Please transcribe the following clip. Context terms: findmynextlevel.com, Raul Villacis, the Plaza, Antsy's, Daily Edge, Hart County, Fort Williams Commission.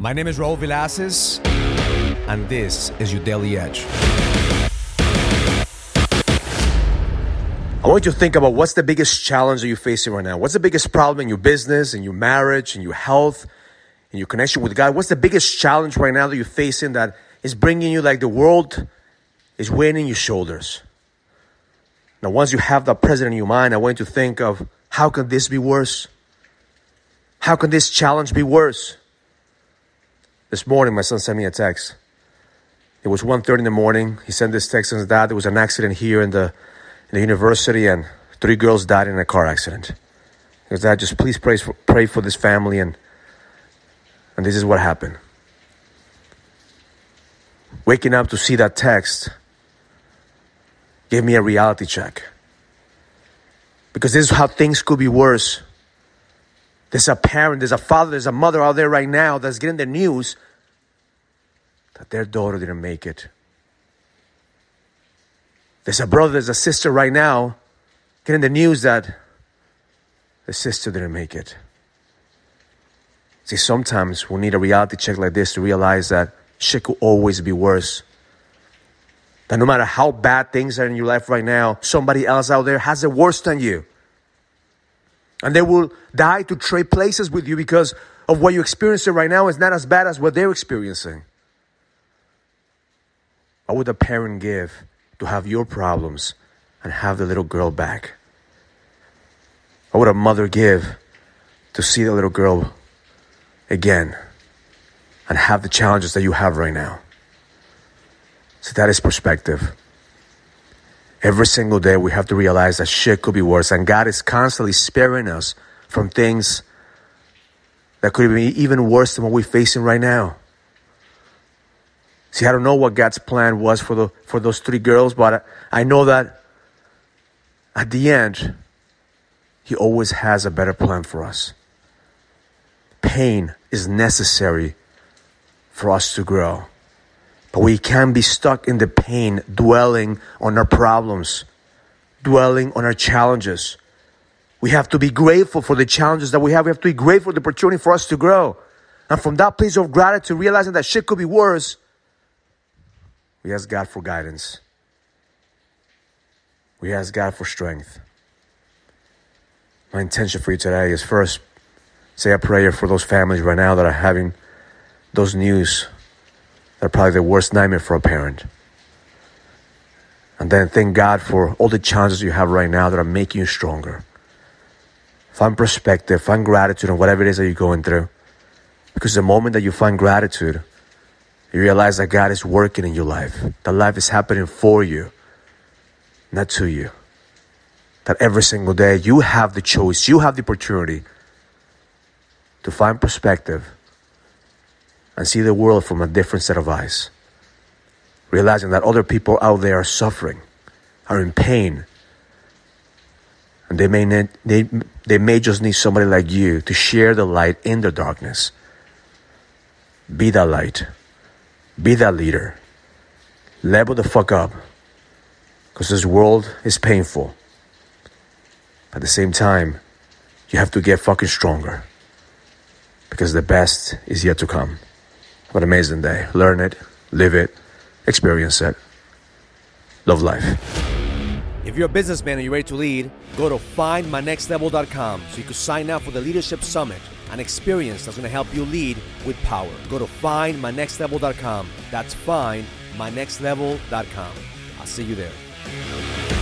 My name is Raul Villacis, and this is your Daily Edge. I want you to think about what's the biggest challenge that you're facing right now. What's the biggest problem in your business, in your marriage, in your health, in your connection with God? What's the biggest challenge right now that you're facing that is bringing you like the world is weighing your shoulders? Now, once you have that present in your mind, I want you to think of, how can this be worse? How can this challenge be worse? This morning, my son sent me a text. It was 1:30 in the morning. He sent this text and said, "Dad, there was an accident here in the university, and 3 girls died in a car accident." He goes, "Dad, just please pray for this family." And this is what happened. Waking up to see that text gave me a reality check, because this is how things could be worse. There's a parent, there's a father, there's a mother out there right now that's getting the news that their daughter didn't make it. There's a brother, there's a sister right now getting the news that the sister didn't make it. See, sometimes we need a reality check like this to realize that shit could always be worse. That no matter how bad things are in your life right now, somebody else out there has it worse than you. And they will die to trade places with you because of what you're experiencing right now is not as bad as what they're experiencing. What would a parent give to have your problems and have the little girl back? What would a mother give to see the little girl again and have the challenges that you have right now? So that is perspective. Every single day we have to realize that shit could be worse, and God is constantly sparing us from things that could be even worse than what we're facing right now. See, I don't know what God's plan was for those 3 girls, but I know that at the end, He always has a better plan for us. Pain is necessary for us to grow. But we can be stuck in the pain, dwelling on our problems, dwelling on our challenges. We have to be grateful for the challenges that we have. We have to be grateful for the opportunity for us to grow. And from that place of gratitude, realizing that shit could be worse, we ask God for guidance. We ask God for strength. My intention for you today is, first, say a prayer for those families right now that are having those news. They're probably the worst nightmare for a parent. And then thank God for all the challenges you have right now that are making you stronger. Find perspective, find gratitude on whatever it is that you're going through. Because the moment that you find gratitude, you realize that God is working in your life. That life is happening for you, not to you. That every single day you have the choice, you have the opportunity to find perspective and see the world from a different set of eyes. Realizing that other people out there are suffering, are in pain, and they may just need somebody like you to share the light in the darkness. Be that light. Be that leader. Level the fuck up, because this world is painful. At the same time, you have to get fucking stronger, because the best is yet to come. What an amazing day. Learn it, live it, experience it. Love life. If you're a businessman and you're ready to lead, go to findmynextlevel.com so you can sign up for the Leadership Summit, an experience that's going to help you lead with power. Go to findmynextlevel.com. That's findmynextlevel.com. I'll see you there.